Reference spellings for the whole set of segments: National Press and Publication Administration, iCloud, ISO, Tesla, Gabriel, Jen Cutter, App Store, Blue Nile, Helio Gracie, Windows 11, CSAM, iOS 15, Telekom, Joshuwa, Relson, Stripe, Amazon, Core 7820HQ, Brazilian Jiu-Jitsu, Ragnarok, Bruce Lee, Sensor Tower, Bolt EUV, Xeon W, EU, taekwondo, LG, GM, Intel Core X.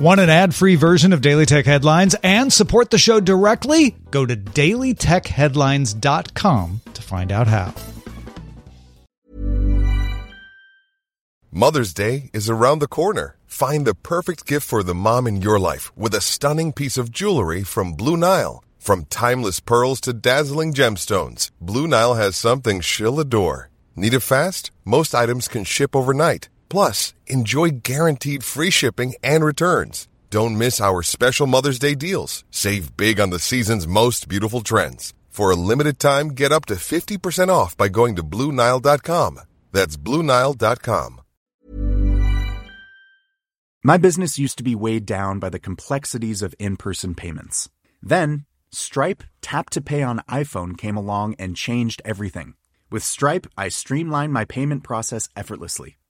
Want an ad-free version of Daily Tech Headlines and support the show directly? Go to dailytechheadlines.com to find out how. Mother's Day is around the corner. Find the perfect gift for the mom in your life with a stunning piece of jewelry from Blue Nile. From timeless pearls to dazzling gemstones, Blue Nile has something she'll adore. Need it fast? Most items can ship overnight. Plus, enjoy guaranteed free shipping and returns. Don't miss our special Mother's Day deals. Save big on the season's most beautiful trends. For a limited time, get up to 50% off by going to BlueNile.com. That's BlueNile.com. My business used to be weighed down by the complexities of in-person payments. Then, Stripe Tap to Pay on iPhone came along and changed everything. With Stripe, I streamlined my payment process effortlessly.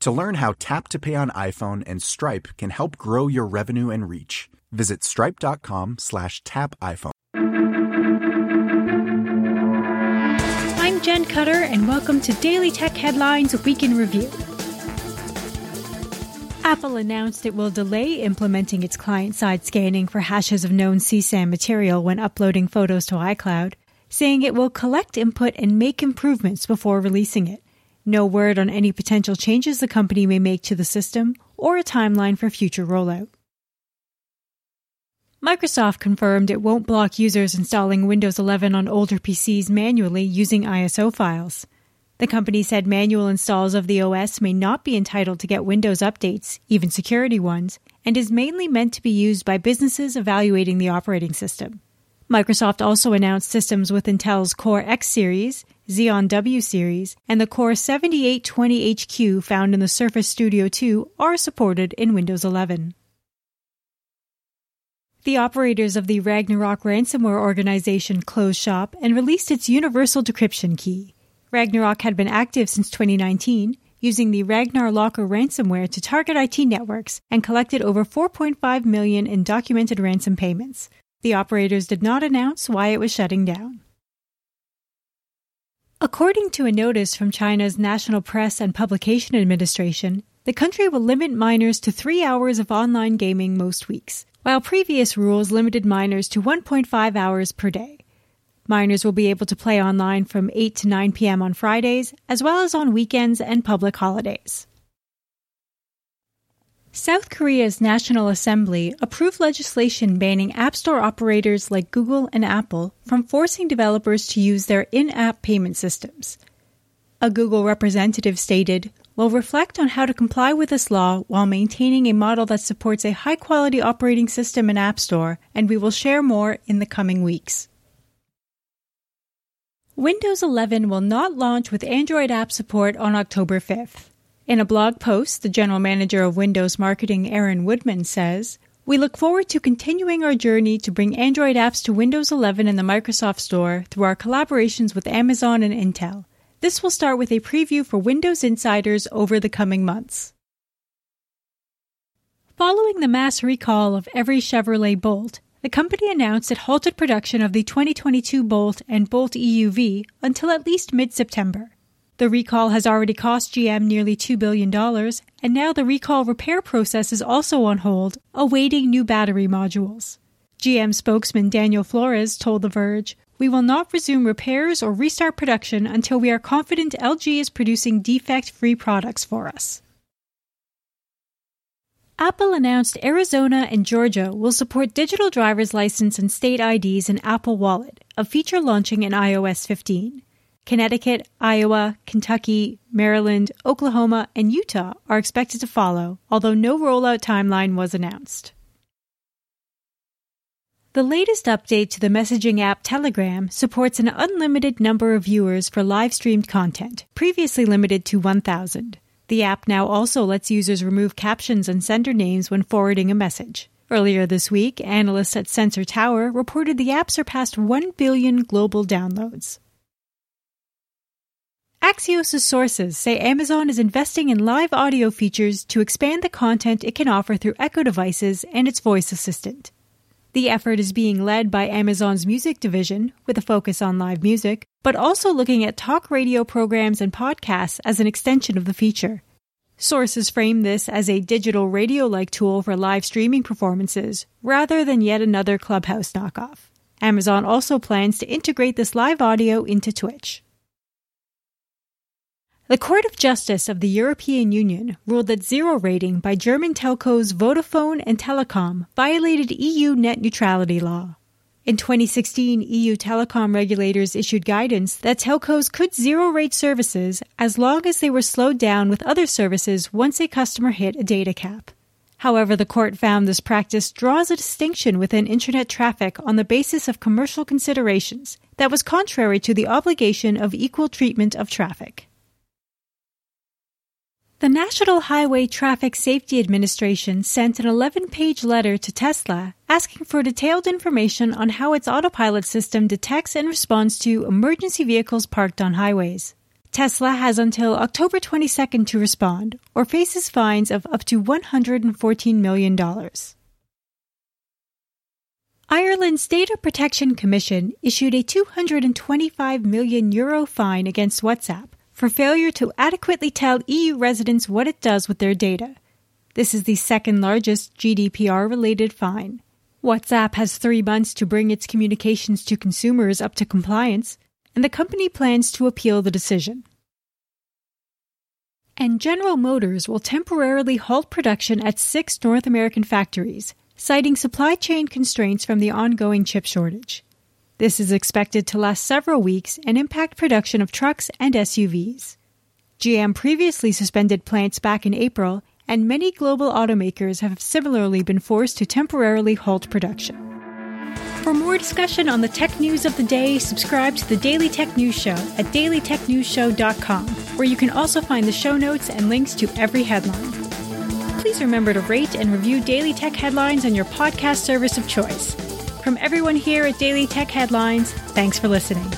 To learn how Tap to Pay on iPhone and Stripe can help grow your revenue and reach, visit stripe.com/tapiphone. I'm Jen Cutter, and welcome to Daily Tech Headlines Week in Review. Apple announced it will delay implementing its client-side scanning for hashes of known CSAM material when uploading photos to iCloud, saying it will collect input and make improvements before releasing it. No word on any potential changes the company may make to the system or a timeline for future rollout. Microsoft confirmed it won't block users installing Windows 11 on older PCs manually using ISO files. The company said manual installs of the OS may not be entitled to get Windows updates, even security ones, and is mainly meant to be used by businesses evaluating the operating system. Microsoft also announced systems with Intel's Core X series, Xeon W series, and the Core 7820HQ found in the Surface Studio 2 are supported in Windows 11. The operators of the Ragnarok ransomware organization closed shop and released its universal decryption key. Ragnarok had been active since 2019, using the Ragnar Locker ransomware to target IT networks and collected over $4.5 million in documented ransom payments. The operators did not announce why it was shutting down. According to a notice from China's National Press and Publication Administration, the country will limit minors to 3 hours of online gaming most weeks, while previous rules limited minors to 1.5 hours per day. Minors will be able to play online from 8 to 9 p.m. on Fridays, as well as on weekends and public holidays. South Korea's National Assembly approved legislation banning App Store operators like Google and Apple from forcing developers to use their in-app payment systems. A Google representative stated, "We'll reflect on how to comply with this law while maintaining a model that supports a high-quality operating system and App Store, and we will share more in the coming weeks." Windows 11 will not launch with Android app support on October 5th. In a blog post, the general manager of Windows Marketing, Aaron Woodman, says, "We look forward to continuing our journey to bring Android apps to Windows 11 and the Microsoft Store through our collaborations with Amazon and Intel. This will start with a preview for Windows Insiders over the coming months." Following the mass recall of every Chevrolet Bolt, the company announced it halted production of the 2022 Bolt and Bolt EUV until at least mid-September. The recall has already cost GM nearly $2 billion, and now the recall repair process is also on hold, awaiting new battery modules. GM spokesman Daniel Flores told The Verge, "We will not resume repairs or restart production until we are confident LG is producing defect-free products for us." Apple announced Arizona and Georgia will support digital driver's license and state IDs in Apple Wallet, a feature launching in iOS 15. Connecticut, Iowa, Kentucky, Maryland, Oklahoma, and Utah are expected to follow, although no rollout timeline was announced. The latest update to the messaging app Telegram supports an unlimited number of viewers for live-streamed content, previously limited to 1,000. The app now also lets users remove captions and sender names when forwarding a message. Earlier this week, analysts at Sensor Tower reported the app surpassed 1 billion global downloads. Axios' sources say Amazon is investing in live audio features to expand the content it can offer through Echo devices and its voice assistant. The effort is being led by Amazon's music division, with a focus on live music, but also looking at talk radio programs and podcasts as an extension of the feature. Sources frame this as a digital radio-like tool for live streaming performances, rather than yet another Clubhouse knockoff. Amazon also plans to integrate this live audio into Twitch. The Court of Justice of the European Union ruled that zero rating by German telcos Vodafone and Telekom violated EU net neutrality law. In 2016, EU telecom regulators issued guidance that telcos could zero-rate services as long as they were slowed down with other services once a customer hit a data cap. However, the court found this practice draws a distinction within internet traffic on the basis of commercial considerations that was contrary to the obligation of equal treatment of traffic. The National Highway Traffic Safety Administration sent an 11-page letter to Tesla asking for detailed information on how its autopilot system detects and responds to emergency vehicles parked on highways. Tesla has until October 22nd to respond, or faces fines of up to $114 million. Ireland's Data Protection Commission issued a €225 million fine against WhatsApp for failure to adequately tell EU residents what it does with their data. This is the second largest GDPR-related fine. WhatsApp has 3 months to bring its communications to consumers up to compliance, and the company plans to appeal the decision. And General Motors will temporarily halt production at 6 North American factories, citing supply chain constraints from the ongoing chip shortage. This is expected to last several weeks and impact production of trucks and SUVs. GM previously suspended plants back in April, and many global automakers have similarly been forced to temporarily halt production. For more discussion on the tech news of the day, subscribe to the Daily Tech News Show at dailytechnewsshow.com, where you can also find the show notes and links to every headline. Please remember to rate and review Daily Tech Headlines on your podcast service of choice. From everyone here at Daily Tech Headlines, thanks for listening.